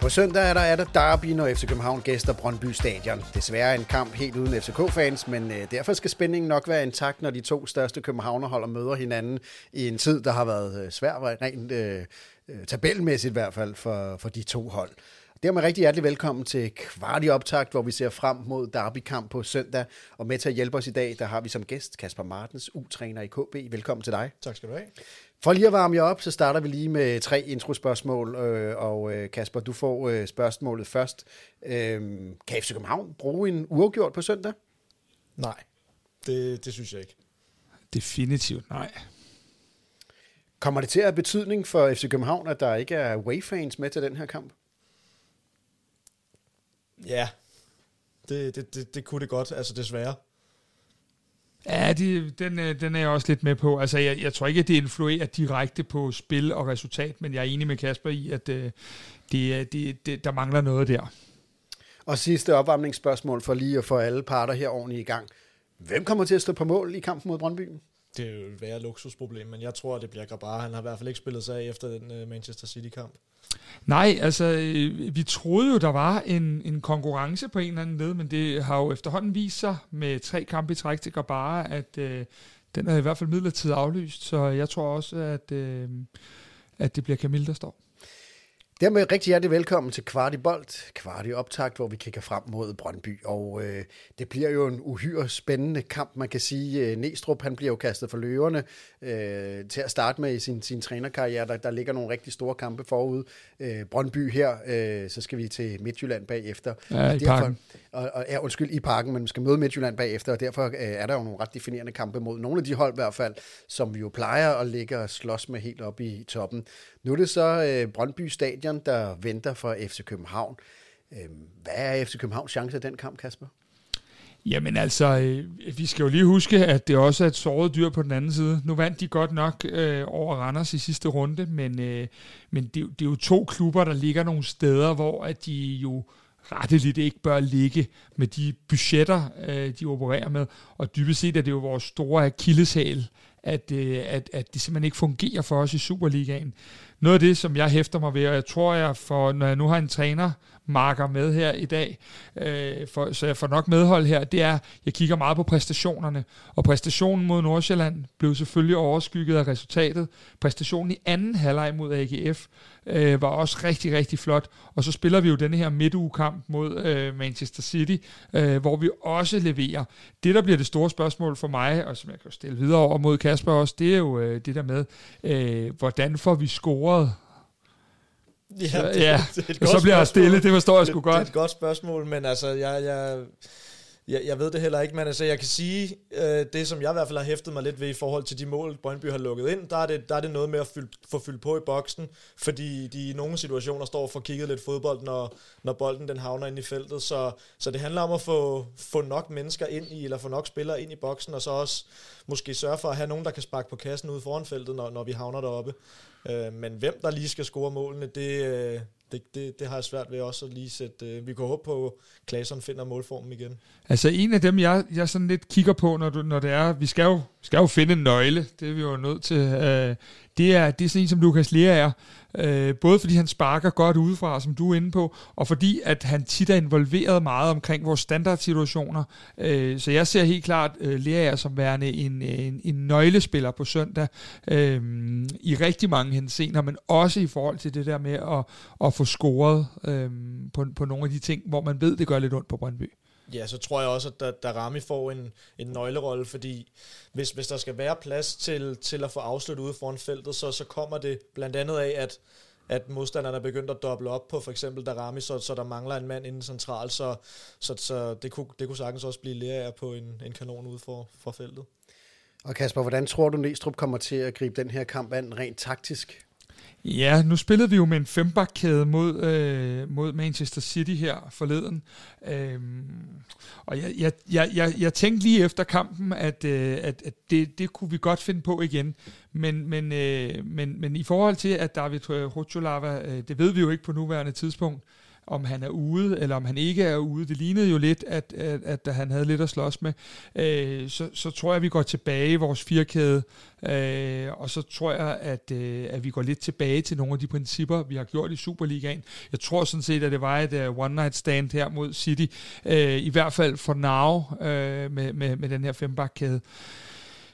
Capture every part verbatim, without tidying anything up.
På søndag er der, er der derby, når F C København gæster Brøndby Stadion. Desværre en kamp helt uden F C K-fans, men derfor skal spændingen nok være intakt, når de to største københavnerhold møder hinanden i en tid, der har været svær, rent øh, tabelmæssigt i hvert fald, for, for de to hold. Dermed rigtig hjertelig velkommen til Kvarti Optakt, hvor vi ser frem mod derbykamp på søndag. Og med til at hjælpe os i dag, der har vi som gæst Kasper Martens, U-træner i K B. Velkommen til dig. Tak skal du have. For lige at varme jer op, så starter vi lige med tre introspørgsmål. Og Kasper, du får spørgsmålet først. Kan F C København bruge en uafgjort på søndag? Nej, det, det synes jeg ikke. Definitivt nej. Kommer det til at have betydning for F C København, at der ikke er away-fans med til den her kamp? Ja, det, det, det, det kunne det godt, altså desværre. Ja, de, den, den er jeg også lidt med på. Altså, jeg, jeg tror ikke, at det influerer direkte på spil og resultat, men jeg er enig med Kasper i, at øh, det, det, det, der mangler noget der. Og sidste opvarmningsspørgsmål for lige at få alle parter her ordentligt i gang. Hvem kommer til at stå på mål i kampen mod Brøndby? Det er jo et værre luksusproblem, men jeg tror, at det bliver Grabara. Han har i hvert fald ikke spillet sig af efter den Manchester City-kamp. Nej, altså, vi troede jo, der var en, en konkurrence på en eller anden led, men det har jo efterhånden vist sig med tre kampe i træk til Grabara, at øh, den er i hvert fald midlertidigt aflyst, så jeg tror også, at, øh, at det bliver Camille, der står. Dermed rigtig hjertelig velkommen til Kvarti Bold, Kvarti Optakt, hvor vi kigger frem mod Brøndby, og øh, det bliver jo en uhyre spændende kamp, man kan sige. Næstrup, han bliver jo kastet for løverne øh, til at starte med i sin, sin trænerkarriere, der, der ligger nogle rigtig store kampe forud. Øh, Brøndby her, øh, så skal vi til Midtjylland bagefter. Ja, i derfor, parken. Og, og, ja, undskyld, i parken, men vi skal møde Midtjylland bagefter, og derfor øh, er der jo nogle ret definerende kampe mod nogle af de hold i hvert fald, som vi jo plejer at ligge og slås med helt oppe i toppen. Nu er det så øh, Brøndby Stadion, der venter for F C København. Hvad er F C Københavns chance i den kamp, Kasper? Jamen altså, vi skal jo lige huske, at det også er et såret dyr på den anden side. Nu vandt de godt nok øh, over Randers i sidste runde, men, øh, men det, det er jo to klubber, der ligger nogle steder, hvor at de jo retteligt ikke bør ligge med de budgetter, øh, de opererer med. Og dybest set er det jo vores store akilleshæl, At, at, at det simpelthen ikke fungerer for os i Superligaen. Noget af det, som jeg hæfter mig ved, og jeg tror, jeg for, når jeg nu har en trænermarker med her i dag, øh, for, så jeg får nok medhold her, det er, jeg kigger meget på præstationerne. Og præstationen mod Nordsjælland blev selvfølgelig overskygget af resultatet. Præstationen i anden halvleg mod A G F øh, var også rigtig, rigtig flot. Og så spiller vi jo denne her midtugekamp mod øh, Manchester City, øh, hvor vi også leverer. Det, der bliver det store spørgsmål for mig, og som jeg kan stille videre over mod Kasper, også, det er jo øh, det der med, øh, hvordan får vi scoret? Ja, det, så, ja. Det er et godt så bliver jeg stille, det forstår jeg sgu godt. Det er et godt spørgsmål, men altså, jeg, jeg, jeg, jeg ved det heller ikke, men altså, jeg kan sige, øh, det som jeg i hvert fald har hæftet mig lidt ved i forhold til de mål, Brøndby har lukket ind, der er det, der er det noget med at fylde, få fyldt på i boksen, fordi de i nogle situationer står og får kigget lidt fodbold, når, når bolden den havner ind i feltet, så, så det handler om at få, få nok mennesker ind i, eller få nok spillere ind i boksen, og så også måske sørge for at have nogen, der kan sparke på kassen ude foran feltet, når, når vi havner deroppe. Øh, men hvem der lige skal score målene, det, det, det, det har jeg svært ved også at lige sætte. Vi kan håbe på, at Claesson finder målformen igen. Altså en af dem, jeg, jeg sådan lidt kigger på, når, du, når det er, vi skal, jo, vi skal jo finde en nøgle, det er vi jo nødt til. Øh, det, er, det er sådan en, som Lukas Lerager er. Øh, både fordi han sparker godt udefra, som du er inde på, og fordi at han tit er involveret meget omkring vores standardsituationer. Øh, så jeg ser helt klart øh, Lerager som værende en, en, en nøglespiller på søndag øh, i rigtig mange henseender, men også i forhold til det der med at, at få scoret øh, på, på nogle af de ting, hvor man ved, det gør lidt ondt på Brøndby. Ja, så tror jeg også, at Daramy får en, en nøglerolle, fordi hvis, hvis der skal være plads til, til at få afsluttet ude foran feltet, så, så kommer det blandt andet af, at, at modstanderne er begyndt at doble op på for eksempel Daramy, så, så der mangler en mand inden central, så, så, så det, kunne, det kunne sagtens også blive Lerager på en, en kanon ude for, for feltet. Og Kasper, hvordan tror du, Næstrup kommer til at gribe den her kamp an rent taktisk? Ja, nu spillede vi jo med en fembakkæde mod, øh, mod Manchester City her forleden. Øhm, og jeg, jeg, jeg, jeg tænkte lige efter kampen, at, øh, at, at det, det kunne vi godt finde på igen. Men, men, øh, men, men i forhold til, at David Rocholava, øh, det ved vi jo ikke på nuværende tidspunkt, om han er ude, eller om han ikke er ude. Det lignede jo lidt, at, at, at, at han havde lidt at slås med. Øh, så, så tror jeg, at vi går tilbage i vores firkæde, øh, og så tror jeg, at, øh, at vi går lidt tilbage til nogle af de principper, vi har gjort i Superligaen. Jeg tror sådan set, at det var et uh, one-night stand her mod City, øh, i hvert fald for now, øh, med, med, med den her fembakkæde.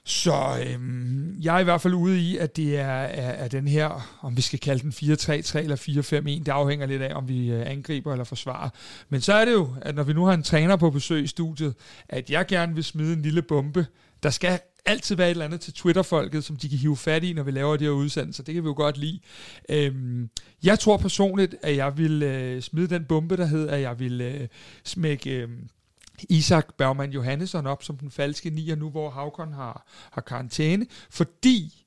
Så øhm, jeg er i hvert fald ude i, at det er, er, er den her, om vi skal kalde den fire tre tre eller fire fem en, det afhænger lidt af, om vi angriber eller forsvarer. Men så er det jo, at når vi nu har en træner på besøg i studiet, at jeg gerne vil smide en lille bombe. Der skal altid være et eller andet til Twitter-folket, som de kan hive fat i, når vi laver de her udsendelser. Det kan vi jo godt lide. Øhm, jeg tror personligt, at jeg vil øh, smide den bombe, der hedder, at jeg vil øh, smække... Øh, Isak Bergman Johannesson op som den falske nier nu, hvor Håkon har, har karantæne, fordi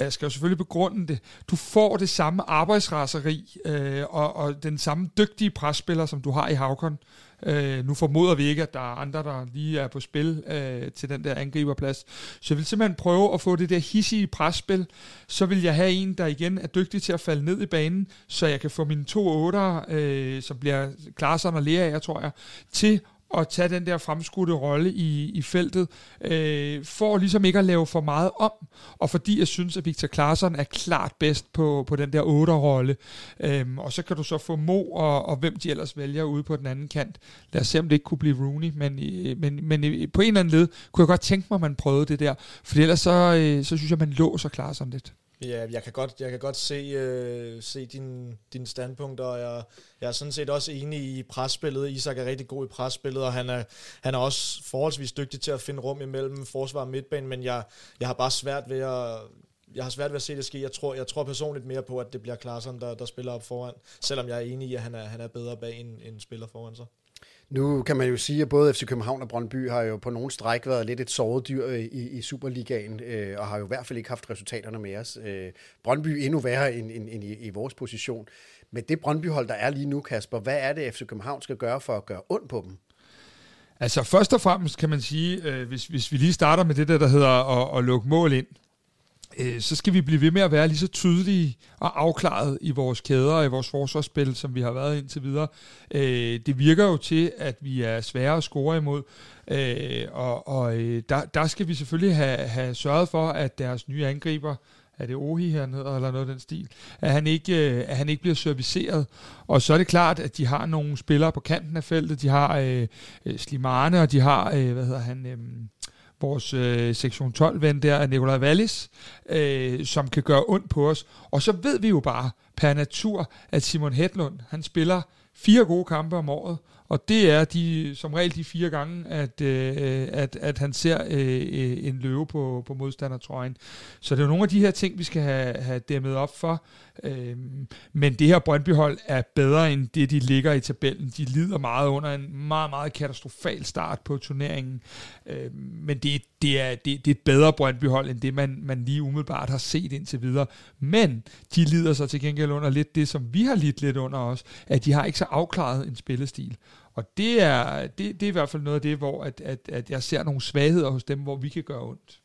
jeg skal jo selvfølgelig begrunde det. Du får det samme arbejdsraseri øh, og, og den samme dygtige presspiller, som du har i Havgaard. Øh, nu formoder vi ikke, at der er andre, der lige er på spil øh, til den der angriberplads. Så jeg vil simpelthen prøve at få det der hissige presspil. Så vil jeg have en, der igen er dygtig til at falde ned i banen, så jeg kan få mine to otter, øh, som bliver Claesson og Lerager, tror jeg, til og tage den der fremskudte rolle i, i feltet, øh, for ligesom ikke at lave for meget om, og fordi jeg synes, at Victor Claesson er klart bedst på, på den der otter-rolle, øh, og så kan du så få Mo, og, og hvem de ellers vælger ude på den anden kant. Lad os se, om det ikke kunne blive Rooney, men, men, men på en eller anden led, kunne jeg godt tænke mig, at man prøvede det der, for ellers så, øh, så synes jeg, man låser Claesson lidt. Ja, jeg kan godt, jeg kan godt se, øh, se din, din standpunkt, og jeg, jeg er sådan set også enig i presspillet. Isak er rigtig god i presspillet, og han er, han er også forholdsvis dygtig til at finde rum imellem forsvar og midtbane, men jeg, jeg har bare svært ved at... Jeg har svært ved at se det ske. Jeg tror, jeg tror personligt mere på, at det bliver Claesson, der, der spiller op foran, selvom jeg er enig i, at han er, han er bedre bag en, en spiller foran sig. Nu kan man jo sige, at både F C København og Brøndby har jo på nogle stræk været lidt et såret dyr i, i Superligaen, øh, og har jo i hvert fald ikke haft resultaterne med os. Øh, Brøndby endnu værre end, end, end i, i vores position. Men det Brøndby-hold, der er lige nu, Kasper, hvad er det, F C København skal gøre for at gøre ondt på dem? Altså først og fremmest kan man sige, øh, hvis, hvis vi lige starter med det der, der hedder at, at lukke mål ind, så skal vi blive ved med at være lige så tydelige og afklaret i vores kæder og i vores forsvarsspil, som vi har været indtil videre. Det virker jo til, at vi er svære at score imod, og, og der, der skal vi selvfølgelig have, have sørget for, at deres nye angriber, er det Ohi hernede, eller noget af den stil, at han, ikke, at han ikke bliver serviceret. Og så er det klart, at de har nogle spillere på kanten af feltet. De har øh, Slimane, og de har, øh, hvad hedder han... Øh, vores øh, sektion tolv-ven der, Nicolaj Wallis, øh, som kan gøre ondt på os. Og så ved vi jo bare per natur, at Simon Hedlund, han spiller fire gode kampe om året, og det er de, som regel de fire gange, at, øh, at, at han ser øh, en løve på, på modstandertrøjen. Så det er nogle af de her ting, vi skal have, have dæmmet op for. Øh, men det her Brøndby-hold er bedre end det, de ligger i tabellen. De lider meget under en meget, meget katastrofal start på turneringen. Øh, men det, det, er, det, det er et bedre Brøndby-hold end det, man, man lige umiddelbart har set indtil videre. Men de lider så til gengæld under lidt det, som vi har lidt lidt under os, at de har ikke så afklaret en spillestil. Og det er, det, det er i hvert fald noget af det, hvor at, at, at jeg ser nogle svagheder hos dem, hvor vi kan gøre ondt.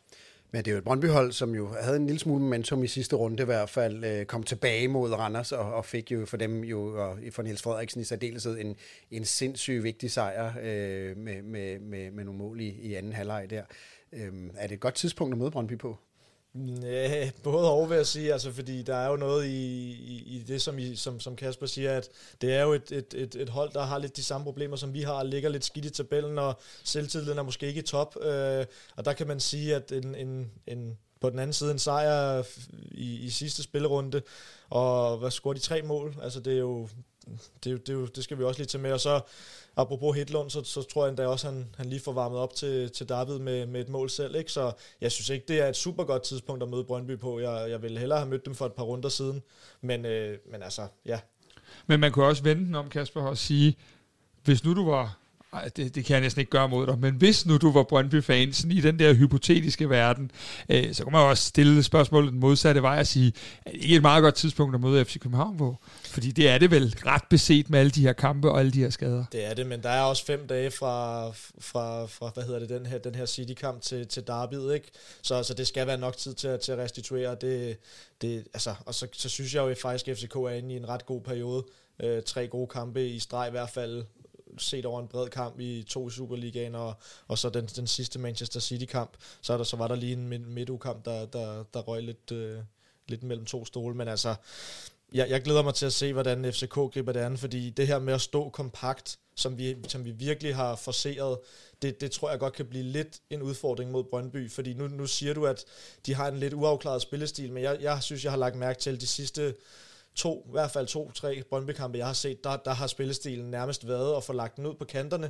Men det er jo et Brøndby-hold, som jo havde en lille smule momentum i sidste runde i hvert fald, kom tilbage mod Randers og, og fik jo for dem jo, og for Niels Frederiksen i særdeleshed, en, en sindssygt vigtig sejr øh, med, med, med, med nogle mål i, i anden halvleg der. Øh, er det et godt tidspunkt at møde Brøndby på? Ja, både over ved at sige, altså, fordi der er jo noget i, i, i det, som, I, som, som Kasper siger, at det er jo et, et, et, et hold, der har lidt de samme problemer, som vi har, ligger lidt skidt i tabellen, og selvtilliden er måske ikke i top, øh, og der kan man sige, at en, en, en, på den anden side en sejr i, i sidste spillerunde, og hvad scorer de tre mål, altså det er jo... Det, det, det skal vi også lige tage med. Og så apropos Hedlund, så, så tror jeg endda også han, han lige får varmet op til, til David med, med et mål selv, ikke? Så jeg synes ikke det er et super godt tidspunkt at møde Brøndby på. Jeg, jeg ville hellere have mødt dem for et par runder siden. Men, øh, men altså, ja. Men man kunne også vende den om, Kasper, og sige, hvis nu du var... Ej, det, det kan jeg næsten ikke gøre mod dig, men hvis nu du var Brøndby-fansen i den der hypotetiske verden, øh, så kunne man jo også stille spørgsmålet den modsatte vej og sige, er det ikke et meget godt tidspunkt at møde F C København på? Fordi det er det vel ret beset med alle de her kampe og alle de her skader. Det er det, men der er også fem dage fra, fra, fra hvad hedder det, den her, den her City-kamp til, til derbyet, ikke? Så altså, det skal være nok tid til at, til at restituere det, det altså, og så, så synes jeg jo at faktisk, at F C K er inde i en ret god periode. Øh, tre gode kampe i streg i hvert fald, set over en bred kamp i to Superligaen, og, og så den, den sidste Manchester City-kamp. Så, der, så var der lige en midtugekamp, der, der, der røg lidt, øh, lidt mellem to stole. Men altså, jeg, jeg glæder mig til at se, hvordan F C K griber det an, fordi det her med at stå kompakt, som vi, som vi virkelig har forseret, det, det tror jeg godt kan blive lidt en udfordring mod Brøndby, fordi nu, nu siger du, at de har en lidt uafklaret spillestil, men jeg, jeg synes, jeg har lagt mærke til de sidste to, i hvert fald to-tre Brøndby-kampe, jeg har set, der, der har spillestilen nærmest været at få lagt den ud på kanterne,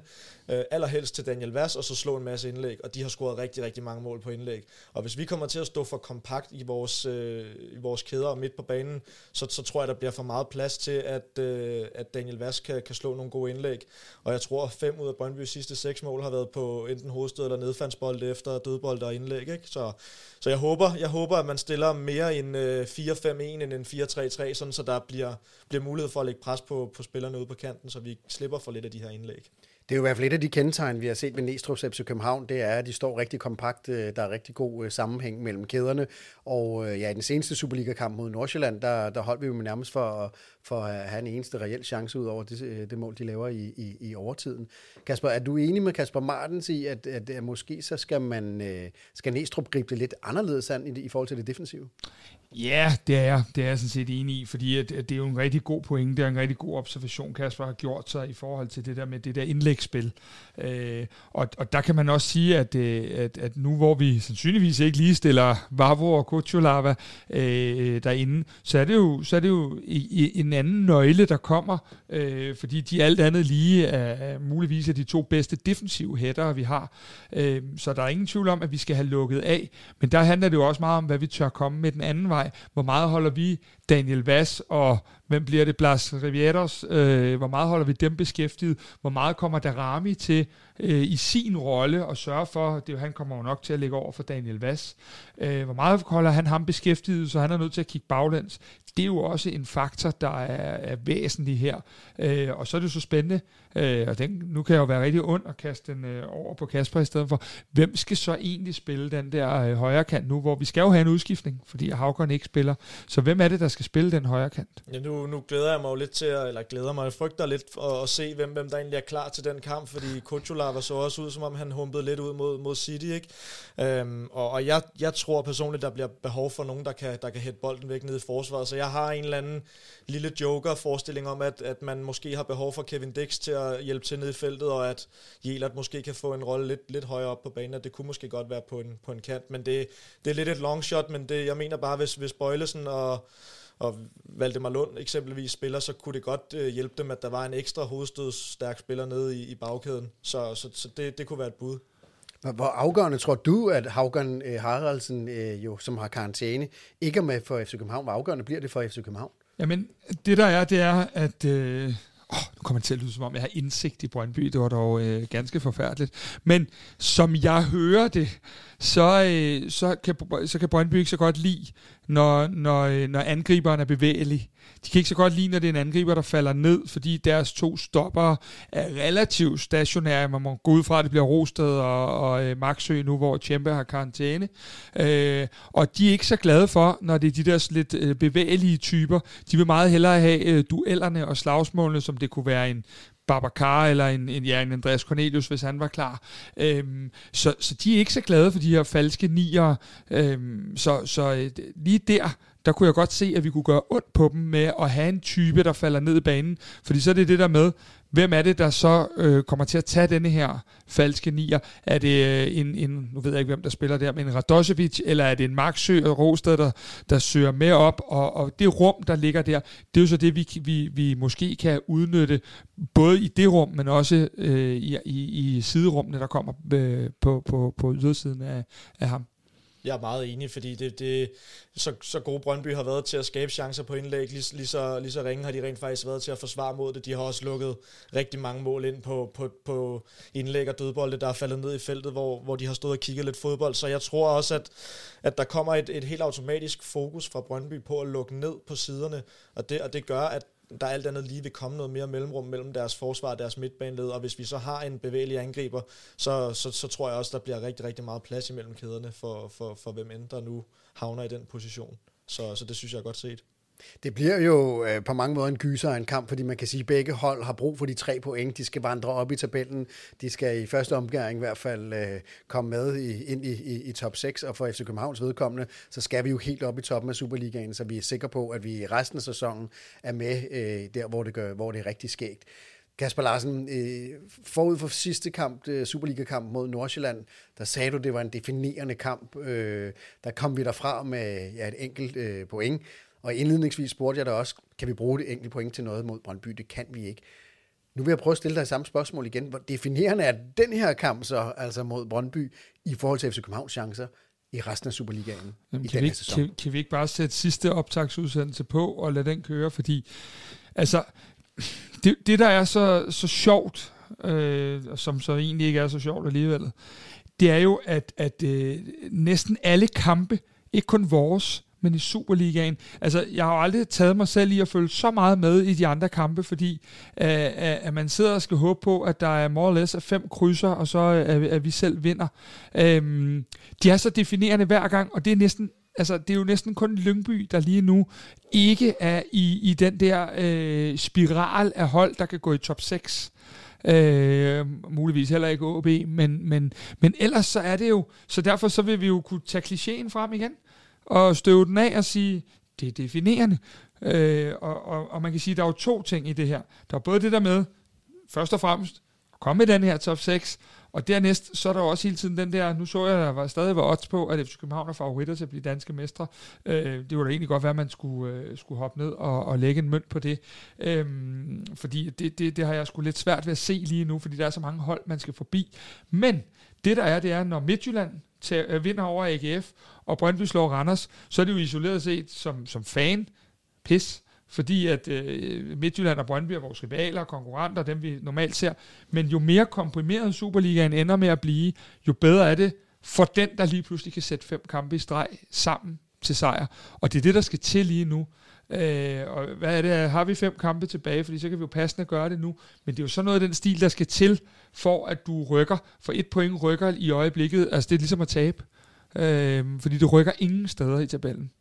øh, allerhelst til Daniel Vass, og så slå en masse indlæg, og de har scoret rigtig, rigtig mange mål på indlæg. Og hvis vi kommer til at stå for kompakt i vores, øh, i vores kæder og midt på banen, så, så tror jeg, der bliver for meget plads til, at, øh, at Daniel Vass kan, kan slå nogle gode indlæg. Og jeg tror, at fem ud af Brøndby's sidste seks mål har været på enten hovedstød eller nedfaldsbold efter dødbold og indlæg, ikke? Så, så jeg håber, jeg håber, at man stiller mere en øh, fire fem en end en fire tre tre, sådan så der bliver, bliver mulighed for at lægge pres på, på spillerne ude på kanten, så vi slipper for lidt af de her indlæg. Det er jo i hvert fald et af de kendetegn, vi har set med Næstrup F C København, det er, at de står rigtig kompakt, der er rigtig god sammenhæng mellem kæderne, og ja, i den seneste Superliga-kamp mod Nordsjælland, der, der holdt vi jo nærmest for, for at have en eneste reel chance ud over det, det mål, de laver i, i, i overtiden. Kasper, er du enig med Kasper Martens i, at, at, at måske så skal, man, skal Næstrup gribe det lidt anderledes an i, i forhold til det defensive? Ja, det er jeg. Det er jeg sådan set enig i, fordi at, at det er jo en rigtig god pointe, det er en rigtig god observation, Kasper har gjort sig i forhold til det der med det der indlægsspil. Øh, og, og der kan man også sige, at, at, at nu hvor vi sandsynligvis ikke lige stiller Vavo og Kuchulava øh, derinde, så er det jo, så er det jo en anden nøgle, der kommer, øh, fordi de alt andet lige er muligvis er de to bedste defensive hætter, vi har. Øh, så der er ingen tvivl om, at vi skal have lukket af, men der handler det jo også meget om, hvad vi tør komme med den anden vej. Hvor meget holder vi Daniel Vass og hvem bliver det, Blas Riviertos, øh, hvor meget holder vi dem beskæftiget, hvor meget kommer Daramy til øh, i sin rolle og sørge for, det, han kommer jo nok til at lægge over for Daniel Vass, øh, hvor meget holder han ham beskæftiget, så han er nødt til at kigge baglæns. Det er jo også en faktor, der er, er væsentlig her, øh, og så er det så spændende, øh, og den, nu kan jeg jo være rigtig ond og kaste den øh, over på Kasper i stedet for, hvem skal så egentlig spille den der øh, højre kant nu, hvor vi skal jo have en udskiftning, fordi Havgaard ikke spiller, så hvem er det, der skal spille den højre kant? Ja, nu Nu glæder jeg mig jo lidt til, at, eller glæder mig, jeg frygter lidt at, at se, hvem, hvem der egentlig er klar til den kamp, fordi Kuchulava så også ud, som om han humpede lidt ud mod, mod City, ikke? Øhm, og og jeg, jeg tror personligt, der bliver behov for nogen, der kan, der kan hætte bolden væk ned i forsvaret, så jeg har en eller anden lille joker-forestilling om, at, at man måske har behov for Kevin Dix til at hjælpe til ned i feltet, og at Jelert måske kan få en rolle lidt, lidt højere op på banen, og det kunne måske godt være på en, på en kant, men det, det er lidt et long shot, men det, jeg mener bare, hvis, hvis Bøjlesen og og Valdemar Lund eksempelvis spiller, så kunne det godt øh, hjælpe dem, at der var en ekstra hovedstødsstærk spiller nede i, i bagkæden. Så, så, så det, det kunne være et bud. Hvor afgørende tror du, at Håkon øh, Haraldsen, øh, jo, som har karantæne, ikke er med for F C København? Hvor afgørende bliver det for F C København? Jamen, det der er, det er, at... Øh Oh, nu kommer det til at lyde, som om jeg har indsigt i Brøndby. Det var dog øh, ganske forfærdeligt. Men som jeg hører det, så, øh, så, kan, så kan Brøndby ikke så godt lide, når, når, når angriberen er bevægelig. De kan ikke så godt lide, når det er en angriber, der falder ned, fordi deres to stopper er relativt stationære. Man må gå ud fra, at det bliver Rosted og, og øh, Maxsø nu, hvor Tjempe har karantæne. Øh, og de er ikke så glade for, når det er de der lidt øh, bevægelige typer. De vil meget hellere have øh, duellerne og slagsmålene, som det kunne være en Babacar eller en, en, ja, en Andreas Cornelius, hvis han var klar. Øhm, så, så de er ikke så glade for de her falske nier. Øhm, så så øh, lige der, der kunne jeg godt se, at vi kunne gøre ondt på dem med at have en type, der falder ned i banen. Fordi så er det det der med, hvem er det, der så øh, kommer til at tage denne her falske nier? Er det øh, en, en, nu ved jeg ikke, hvem der spiller der, men en Radosevic, eller er det en Maxsø og Rosted, der, der søger med op? Og, og det rum, der ligger der, det er jo så det, vi, vi, vi måske kan udnytte, både i det rum, men også øh, i, i, i siderummene, der kommer øh, på, på, på ydersiden af, af ham. Jeg er meget enig, fordi det, det, så, så gode Brøndby har været til at skabe chancer på indlæg, lige, lige, så, lige så ringe har de rent faktisk været til at forsvare mod det. De har også lukket rigtig mange mål ind på, på, på indlæg og dødbolde, der er faldet ned i feltet, hvor, hvor de har stået og kigget lidt fodbold. Så jeg tror også, at, at der kommer et, et helt automatisk fokus fra Brøndby på at lukke ned på siderne, og det, og det gør, at der alt andet lige vil komme noget mere mellemrum mellem deres forsvar og deres midtbaneled, og hvis vi så har en bevægelig angriber, så, så, så tror jeg også, der bliver rigtig, rigtig meget plads imellem kæderne for, for, for hvem end der nu havner i den position. Så, så det synes jeg er godt set. Det bliver jo øh, på mange måder en gyser af en kamp, fordi man kan sige, at begge hold har brug for de tre point. De skal vandre op i tabellen. De skal i første omgang i hvert fald øh, komme med i, ind i, i, i top seks, og for F C Københavns vedkommende, så skal vi jo helt op i toppen af Superligaen, så vi er sikre på, at vi resten af sæsonen er med øh, der, hvor det, gør, hvor det er rigtig skægt. Kasper Larsen, øh, forud for sidste kamp, øh, Superliga-kamp mod Nordsjælland, der sagde du, det var en definerende kamp. Øh, der kom vi derfra med ja, et enkelt øh, point. Og indledningsvis spurgte jeg dig også, kan vi bruge det enkelte point til noget mod Brøndby? Det kan vi ikke. Nu vil jeg prøve at stille dig samme spørgsmål igen. Hvor definerende er den her kamp så, altså mod Brøndby, i forhold til F C Københavns chancer i resten af Superligaen? Jamen, i kan, vi ikke, kan, kan vi ikke bare sætte sidste optagsudsendelse på og lade den køre? Fordi altså, det, det der er så, så sjovt, øh, som så egentlig ikke er så sjovt alligevel, det er jo, at, at øh, næsten alle kampe, ikke kun vores, men i Superligaen. Altså, jeg har aldrig taget mig selv i at følge så meget med i de andre kampe, fordi øh, at man sidder og skal håbe på, at der er more or less af fem krydser, og så øh, at vi selv vinder. Øhm, de er så definerende hver gang, og det er næsten, altså, det er jo næsten kun Lyngby, der lige nu ikke er i, i den der øh, spiral af hold, der kan gå i top seks. Øh, muligvis heller ikke O B, men, men, men ellers så er det jo, så derfor så vil vi jo kunne tage klichéen frem igen, og støve den af og sige, det er definerende. Øh, og, og, og man kan sige, at der er jo to ting i det her. Der er både det der med, først og fremmest, at komme i den her top seks, og dernæst, så er der også hele tiden den der, nu så jeg, der var stadig var odds på, at F C København er favoritter til at blive danske mestre. Øh, det ville da egentlig godt være, at man skulle, øh, skulle hoppe ned og, og lægge en mønt på det. Øh, fordi det, det, det har jeg sgu lidt svært ved at se lige nu, fordi der er så mange hold, man skal forbi. Men det der er, det er, når Midtjylland til, øh, vinder over A G F, og Brøndby slår Randers, så er det jo isoleret set som, som fan pis, fordi at øh, Midtjylland og Brøndby er vores rivaler og konkurrenter, dem vi normalt ser, men jo mere komprimeret Superligaen ender med at blive, jo bedre er det for den, der lige pludselig kan sætte fem kampe i streg sammen til sejr, og det er det, der skal til lige nu. Øh, og hvad er det, har vi fem kampe tilbage, fordi så kan vi jo passende gøre det nu, men det er jo sådan noget af den stil, der skal til, for at du rykker, for et point rykker i øjeblikket, altså det er ligesom at tabe, øh, fordi det rykker ingen steder i tabellen.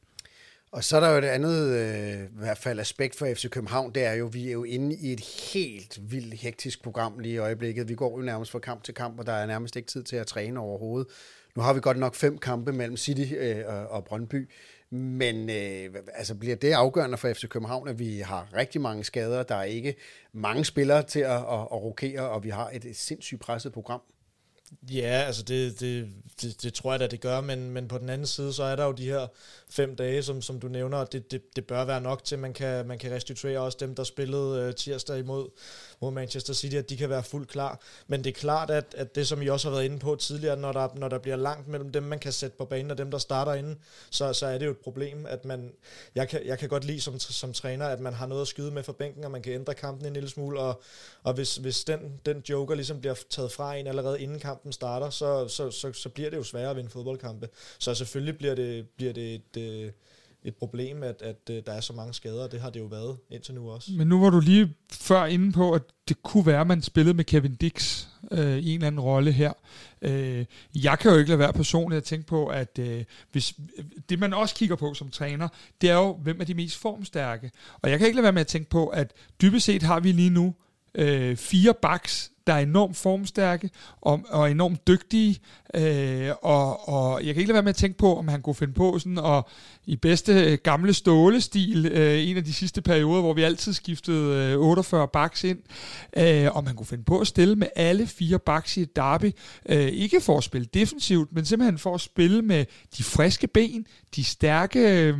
Og så er der jo et andet øh, i hvert fald aspekt for F C København, det er jo, vi er jo inde i et helt vildt hektisk program lige i øjeblikket, vi går jo nærmest fra kamp til kamp, og der er nærmest ikke tid til at træne overhovedet. Nu har vi godt nok fem kampe mellem City øh, og, og Brøndby, men øh, altså bliver det afgørende for F C København, at vi har rigtig mange skader, der er ikke mange spillere til at, at, at rokere, og vi har et, et sindssygt presset program? Ja, altså det, det, det, det tror jeg da, det gør, men, men på den anden side, så er der jo de her fem dage, som, som du nævner, og det, det, det bør være nok til, at man kan, man kan restituere også dem, der spillede øh, tirsdag imod mod Manchester City, at de kan være fuldt klar. Men det er klart, at, at det, som I også har været inde på tidligere, når der, når der bliver langt mellem dem, man kan sætte på banen, og dem, der starter inden, så, så er det jo et problem, at man, jeg kan, jeg kan godt lide som, som træner, at man har noget at skyde med for bænken, og man kan ændre kampen en lille smule, og, og hvis, hvis den, den joker ligesom bliver taget fra en allerede inden kampen, kampen starter, så, så, så, så bliver det jo sværere at vinde fodboldkampe. Så selvfølgelig bliver det, bliver det et, et problem, at, at der er så mange skader, og det har det jo været indtil nu også. Men nu var du lige før inde på, at det kunne være, at man spillede med Kevin Dix øh, i en eller anden rolle her. Øh, jeg kan jo ikke lade være personligt at tænke på, at øh, hvis, det man også kigger på som træner, det er jo, hvem er de mest formstærke. Og jeg kan ikke lade være med at tænke på, at dybest set har vi lige nu øh, fire backs, der er enormt formstærke og, og enormt dygtige, øh, og, og jeg kan ikke lade være med at tænke på, om han kunne finde på sådan, og i bedste gamle stålestil, øh, en af de sidste perioder, hvor vi altid skiftede øh, otteogfyrre backs ind, øh, om han kunne finde på at stille med alle fire backs i et derby, øh, ikke for at spille defensivt, men simpelthen for at spille med de friske ben, de stærke øh,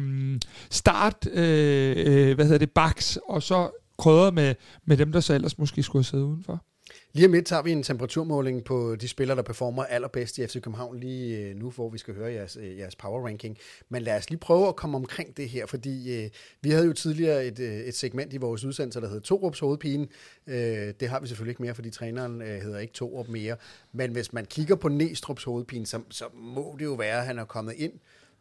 start, øh, hvad hedder det, backs, og så krydret med, med dem, der så ellers måske skulle have siddet udenfor. Lige om lidt tager vi en temperaturmåling på de spillere, der performer allerbedst i F C København lige nu, hvor vi skal høre jeres, jeres power ranking. Men lad os lige prøve at komme omkring det her, fordi øh, vi havde jo tidligere et, et segment i vores udsendelse, der hed Torups hovedpine. Øh, det har vi selvfølgelig ikke mere, fordi træneren øh, hedder ikke Torup mere. Men hvis man kigger på Næstrups hovedpine, så, så må det jo være, at han er kommet ind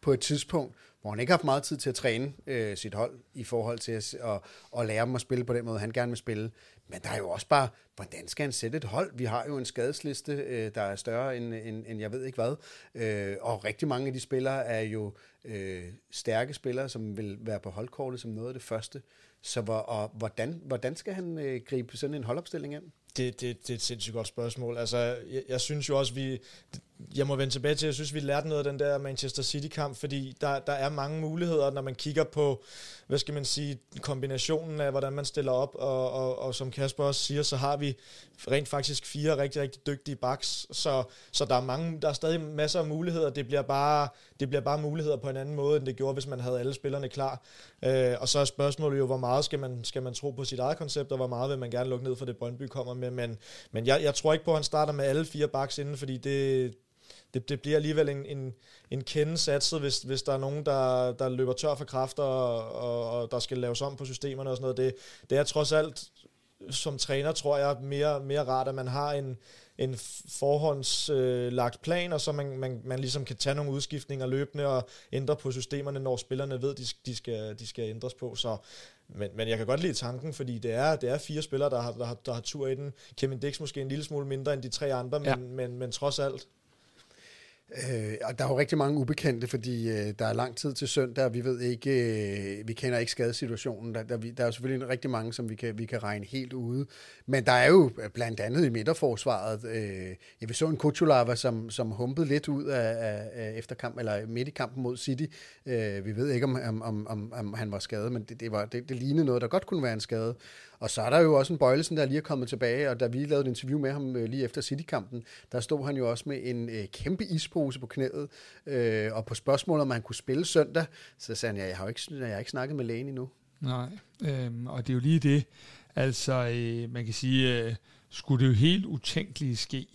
på et tidspunkt, hvor han ikke har haft meget tid til at træne øh, sit hold i forhold til at, at, at lære dem at spille på den måde, han gerne vil spille. Men der er jo også bare, hvordan skal han sætte et hold? Vi har jo en skadesliste, øh, der er større end, end, end jeg ved ikke hvad. Øh, og rigtig mange af de spillere er jo øh, stærke spillere, som vil være på holdkortet som noget af det første. Så hvor, og hvordan, hvordan skal han øh, gribe sådan en holdopstilling an? Det, det, det er et sindssygt godt spørgsmål. Altså, jeg, jeg synes jo også, vi... Jeg må vende tilbage til, jeg synes, vi lærte noget af den der Manchester City-kamp, fordi der, der er mange muligheder, når man kigger på, hvad skal man sige, kombinationen af, hvordan man stiller op, og, og, og som Kasper også siger, så har vi rent faktisk fire rigtig, rigtig dygtige backs, så, så der, er mange, der er stadig masser af muligheder, det bliver, bare, det bliver bare muligheder på en anden måde, end det gjorde, hvis man havde alle spillerne klar. Øh, og så er spørgsmålet jo, hvor meget skal man, skal man tro på sit eget koncept, og hvor meget vil man gerne lukke ned for det, Brøndby kommer med, men, men jeg, jeg tror ikke på, at han starter med alle fire backs inden, fordi det... Det, det bliver alligevel en, en, en kende satset, hvis, hvis der er nogen, der, der løber tør for kræfter, og, og, og der skal laves om på systemerne og sådan noget. Det, det er trods alt, som træner, tror jeg, mere, mere rart, at man har en, en forhåndslagt øh, plan, og så man, man, man ligesom kan tage nogle udskiftninger løbende og ændre på systemerne, når spillerne ved, de, de, skal, de skal ændres på. Så, men, men jeg kan godt lide tanken, fordi det er, det er fire spillere, der har, der, har, der har tur i den. Kevin Dix måske en lille smule mindre end de tre andre, men, ja. men, men, men trods alt. Øh, og der er jo rigtig mange ubekendte, fordi øh, der er lang tid til søndag, og vi ved ikke, øh, vi kender ikke skadesituationen. Der, der, der er jo selvfølgelig rigtig mange, som vi kan, vi kan regne helt ude. Men der er jo blandt andet i midterforsvaret, øh, ja, vi så en Kuchulava, som, som humpede lidt ud af, af, af efterkamp, eller midt i kampen mod City. Øh, vi ved ikke, om, om, om, om han var skadet, men det, det, var, det, det lignede noget, der godt kunne være en skade. Og så er der jo også en Bøjlesen, der lige er kommet tilbage, og da vi lavede et interview med ham øh, lige efter City-kampen, der stod han jo også med en øh, kæmpe ispå på knæet, øh, og på spørgsmålet, om han kunne spille søndag, så sagde han, ja, jeg har jo ikke, jeg har ikke snakket med lægen endnu. Nej, øh, og det er jo lige det. Altså, øh, man kan sige, øh, skulle det jo helt utænkeligt ske,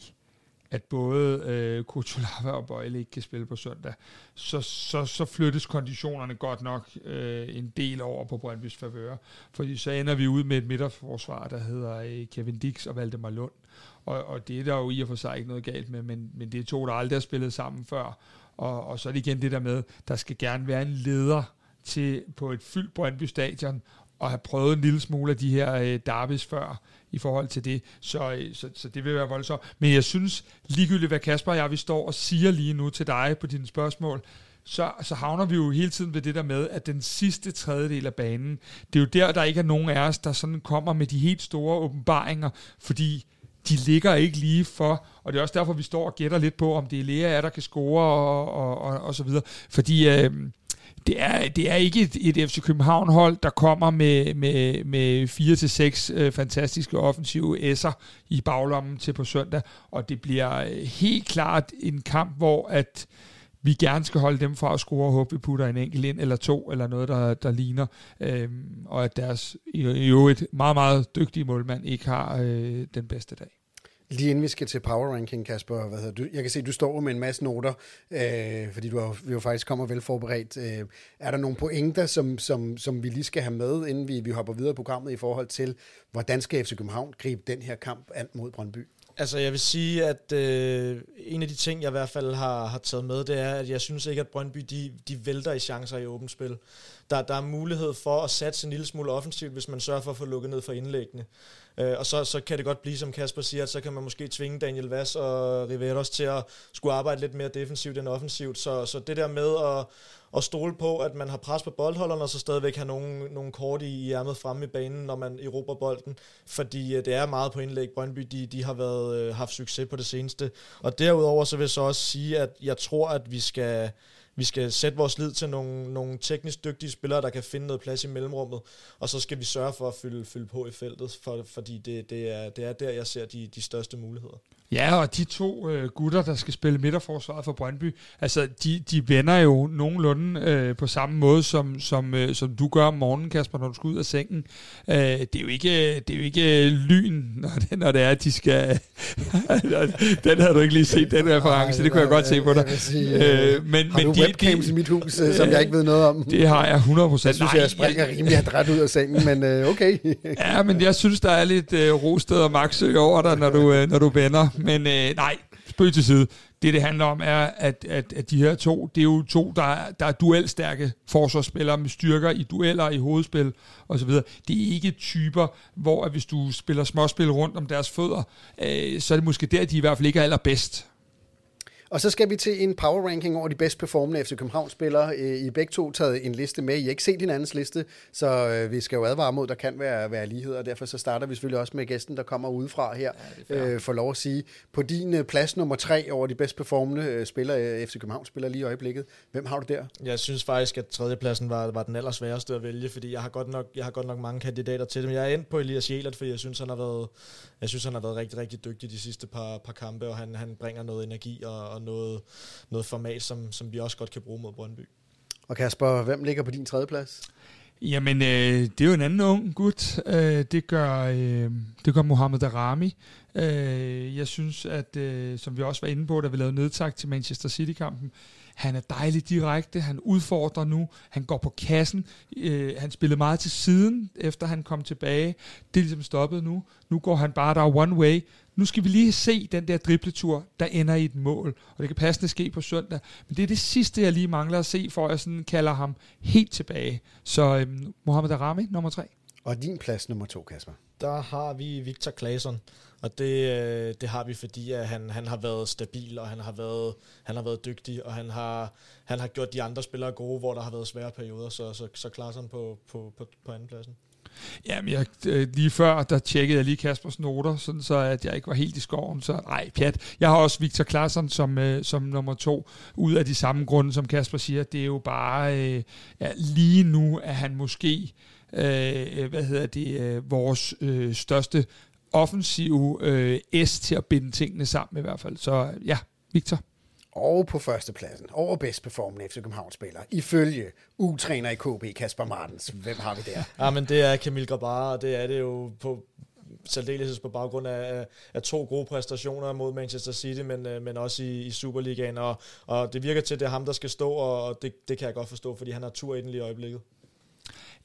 at både øh, Kuchulava og Bøjle ikke kan spille på søndag, så, så, så flyttes konditionerne godt nok øh, en del over på Brøndbys favør, fordi så ender vi ud med et midterforsvar, der hedder øh, Kevin Dix og Valdemar Lund, og, og det er der jo i og for sig ikke noget galt med, men, men det er to, der aldrig har spillet sammen før, og, og så er det igen det der med, der skal gerne være en leder til, på et fyldt Brøndby Stadion, og have prøvet en lille smule af de her øh, derbys før, i forhold til det, så, så, så det vil være voldsomt. Men jeg synes, ligegyldigt hvad Kasper og jeg, vi står og siger lige nu til dig på dine spørgsmål, så, så havner vi jo hele tiden ved det der med, at den sidste tredjedel af banen, det er jo der, der ikke er nogen af os, der sådan kommer med de helt store åbenbaringer, fordi de ligger ikke lige for, og det er også derfor, vi står og gætter lidt på, om det er Lea er, der kan score, og, og, og, og så videre. Fordi... Øh, Det er, det er ikke et, et F C København-hold, der kommer med, med, med fire til seks øh, fantastiske offensive S'er i baglommen til på søndag, og det bliver helt klart en kamp, hvor at vi gerne skal holde dem fra at score og håbe, vi putter en enkelt ind eller to, eller noget, der, der ligner, øh, og at deres jo et meget, meget dygtige målmand ikke har øh, den bedste dag. Lige inden vi skal til power ranking, Kasper, hvad hedder du? Jeg kan se, at du står med en masse noter, øh, fordi du har, vi jo faktisk kommer vel forberedt. Øh, er der nogle pointer, som, som, som vi lige skal have med, inden vi, vi hopper videre i programmet i forhold til, hvordan skal F C København gribe den her kamp an mod Brøndby? Altså, jeg vil sige, at øh, en af de ting, jeg i hvert fald har, har taget med, det er, at jeg synes ikke, at Brøndby, de, de vælter i chancer i åbent spil. Der, der er mulighed for at satse en lille smule offensivt, hvis man sørger for at få lukket ned for indlæggene. Øh, og så, så kan det godt blive, som Kasper siger, at så kan man måske tvinge Daniel Vass og Riviertos til at skulle arbejde lidt mere defensivt end offensivt. Så, så det der med at, at stole på, at man har pres på boldholderne, og så stadigvæk har nogle, nogle kort i ærmet fremme i banen, når man erobrer bolden. Fordi det er meget på indlæg. Brøndby, de, de har været, haft succes på det seneste. Og derudover så vil jeg så også sige, at jeg tror, at vi skal... Vi skal sætte vores lid til nogle, nogle teknisk dygtige spillere, der kan finde noget plads i mellemrummet, og så skal vi sørge for at fylde, fylde på i feltet, for, fordi det, det, er, det er der, jeg ser de, de største muligheder. Ja, og de to øh, gutter, der skal spille midterforsvaret for Brøndby, altså de, de vender jo nogenlunde øh, på samme måde, som, som, øh, som du gør om morgenen, Kasper, når du skal ud af sengen. Øh, det, er jo ikke, det er jo ikke lyn, når det, når det er, at de skal... Den havde du ikke lige set, den reference, det kunne jeg godt se på dig. Øh, men, men de webcams i mit hus, som jeg ikke ved noget om. Det har jeg hundrede procent. Jeg synes, jeg springer rimelig ret ud af sengen, men okay. Ja, men jeg synes, der er lidt uh, Rosted og Maxsø over dig, når du, uh, når du vender. Men øh, nej, spøg til side. Det, det handler om, er, at, at, at de her to, det er jo to, der, der er duelstærke forsvarsspillere med styrker i dueller, i hovedspil osv. Det er ikke typer, hvor at hvis du spiller småspil rundt om deres fødder, øh, så er det måske der, de i hvert fald ikke er allerbedst. Og så skal vi til en power ranking over de bedst performende F C København-spillere. I er begge to taget en liste med. I har ikke set hinandens liste, så vi skal jo advare mod, der kan være, være ligheder, og derfor så starter vi selvfølgelig også med gæsten, der kommer udefra her, ja, øh, for lov at sige. På din plads nummer tre over de bedst performende spillere, F C København-spillere lige i øjeblikket, hvem har du der? Jeg synes faktisk, at tredjepladsen var, var den allersværeste at vælge, fordi jeg har godt nok, jeg har godt nok mange kandidater til dem. Jeg er endt på Elias Jelert, fordi jeg synes, han har været, jeg synes, han har været rigtig, rigtig dygtig de sidste par, par kampe, og han, han bringer noget energi og noget, noget format, som, som vi også godt kan bruge mod Brøndby. Og Kasper, hvem ligger på din tredjeplads? Jamen, øh, det er jo en anden ung gut. Øh, det gør, øh, det gør Mohamed Daramy. Øh, jeg synes, at øh, som vi også var inde på, da vi lavede nedtak til Manchester City-kampen, han er dejlig direkte, han udfordrer nu, han går på kassen, øh, han spillede meget til siden, efter han kom tilbage. Det er ligesom stoppet nu. Nu går han bare der one way. Nu skal vi lige se den der dribletur, der ender i et mål. Og det kan passende ske på søndag. Men det er det sidste, jeg lige mangler at se, for jeg sådan kalder ham helt tilbage. Så øh, Mohamed Daramy, nummer tre. Og din plads nummer to, Kasper? Der har vi Victor Claesson. Og det, det har vi, fordi at han, han har været stabil, og han har været, han har været dygtig, og han har, han har gjort de andre spillere gode, hvor der har været svære perioder, så, så, så Claesson på, på, på, på andenpladsen. Jamen, jeg, lige før, der tjekkede jeg lige Kaspers noter, sådan så at jeg ikke var helt i skoven, så nej, pjat. Jeg har også Victor Claesson som, øh, som nummer to, ud af de samme grunde, som Kasper siger. Det er jo bare øh, ja, lige nu, at han måske, øh, hvad hedder det, øh, vores øh, største offensiv øh, S til at binde tingene sammen i hvert fald. Så ja, Victor. Og på førstepladsen, over bedst performende F C København-spiller, ifølge U-træner i K B, Kasper Martens. Hvem har vi der? Ja, men det er Camille Grabara, og det er det jo på særdeles på baggrund af, af to gode præstationer mod Manchester City, men, men også i, i Superligaen. Og, og det virker til, at det er ham, der skal stå, og det, det kan jeg godt forstå, fordi han har tur i den lige i øjeblikket.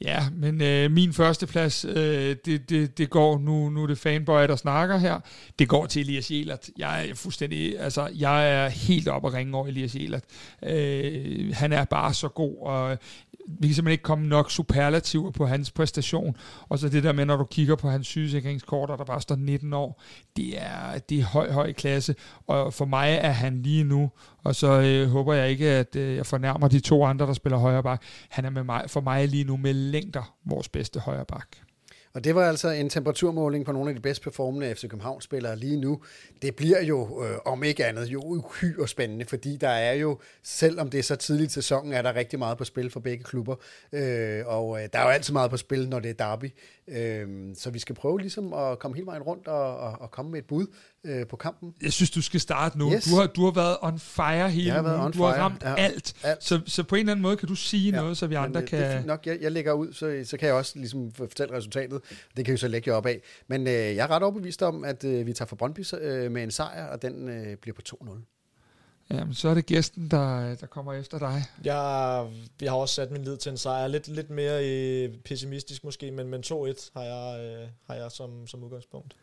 Ja, men øh, min førsteplads, øh, det, det, det går, nu, nu er det fanboy, der snakker her, det går til Elias Jelert. Jeg er fuldstændig, altså, jeg er helt oppe at ringe over Elias Jelert. Øh, han er bare så god, og vi kan simpelthen ikke komme nok superlativer på hans præstation. Og så det der med, når du kigger på hans sygesikringskort, der bare står nitten år, det er, det er høj, høj klasse. Og for mig er han lige nu, og så øh, håber jeg ikke, at øh, jeg fornærmer de to andre, der spiller højre bak. Han er med mig, for mig lige nu med længder vores bedste højre bak. Og det var altså en temperaturmåling på nogle af de bedst performende F C København-spillere lige nu. Det bliver jo, øh, om ikke andet, jo uhyre spændende, fordi der er jo, selvom det er så tidligt i sæsonen, er der rigtig meget på spil for begge klubber. Øh, og øh, der er jo altid meget på spil, når det er derby. Øh, så vi skal prøve ligesom at komme hele vejen rundt og, og, og komme med et bud øh, på kampen. Jeg synes, du skal starte nu. Yes. Du, har, du har været on fire hele ugen. Du fire. har ramt ja. alt. alt. Så, så på en eller anden måde kan du sige ja. noget, så vi andre Men, kan... Det er fint nok. Jeg, jeg lægger ud, så, så kan jeg også ligesom fortælle resultatet. Det kan jo så lægge jer op af. Men øh, jeg er ret overbevist om, at øh, vi tager for Brøndby øh, med en sejr, og den øh, bliver på to nul. Jamen, så er det gæsten, der, der kommer efter dig. Jeg, jeg har også sat min lid til en sejr. Lidt, lidt mere øh, pessimistisk måske, men, men to et har jeg, øh, har jeg som, som udgangspunkt.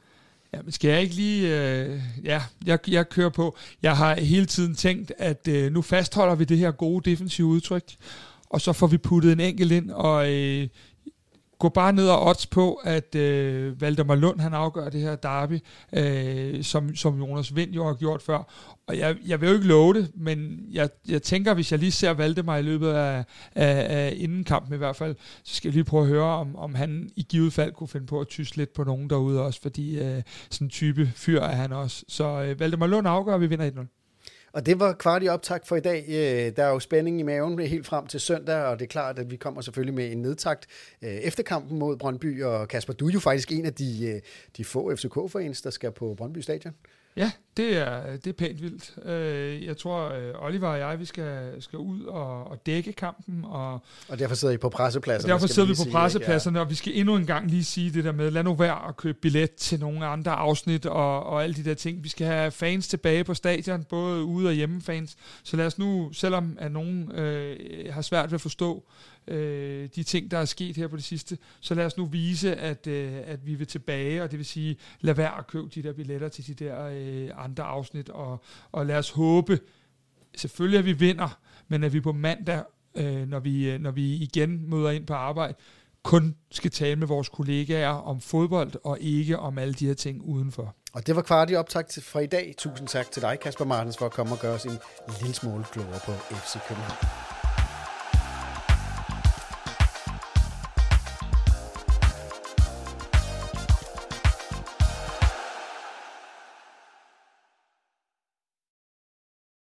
Jamen, skal jeg ikke lige... Øh, ja, jeg, jeg kører på. Jeg har hele tiden tænkt, at øh, nu fastholder vi det her gode defensive udtryk, og så får vi puttet en enkelt ind, og... Øh, Gå bare ned og odds på, at øh, Valdemar Lund han afgør det her derby, øh, som, som Jonas Vind jo har gjort før. Og jeg, jeg vil jo ikke love det, men jeg, jeg tænker, hvis jeg lige ser Valdemar i løbet af, af, af indenkampen i hvert fald, så skal jeg lige prøve at høre, om, om han i givet fald kunne finde på at tysse lidt på nogen derude også, fordi øh, sådan en type fyr er han også. Så øh, Valdemar Lund afgør, vi vinder et nul. Og det var kvart i optakt for i dag. Der er jo spænding i maven helt frem til søndag, og det er klart, at vi kommer selvfølgelig med en nedtakt efter kampen mod Brøndby. Og Kasper, du er jo faktisk en af de, de få F C K-fans, der skal på Brøndby Stadion. Ja, det er, det er pænt vildt. Jeg tror, Oliver og jeg, vi skal, skal ud og, og dække kampen. Og, og derfor sidder I på pressepladserne. Derfor sidder vi på pressepladserne, og vi skal endnu en gang lige sige det der med, lad nu være at købe billet til nogle andre afsnit og, og alle de der ting. Vi skal have fans tilbage på stadion, både ude- og hjemmefans. Så lad os nu, selvom at nogen øh, har svært ved at forstå øh, de ting, der er sket her på det sidste, så lad os nu vise, at, øh, at vi vil tilbage, og det vil sige, lad være at købe de der billetter til de der øh, andre afsnit, og, og lad os håbe, selvfølgelig at vi vinder, men at vi på mandag, øh, når, vi, når vi igen møder ind på arbejde, kun skal tale med vores kollegaer om fodbold, og ikke om alle de her ting udenfor. Og det var Kvarti optakt fra i dag. Tusind tak til dig, Kasper Martens, for at komme og gøre os en lille smule klogere på F C København.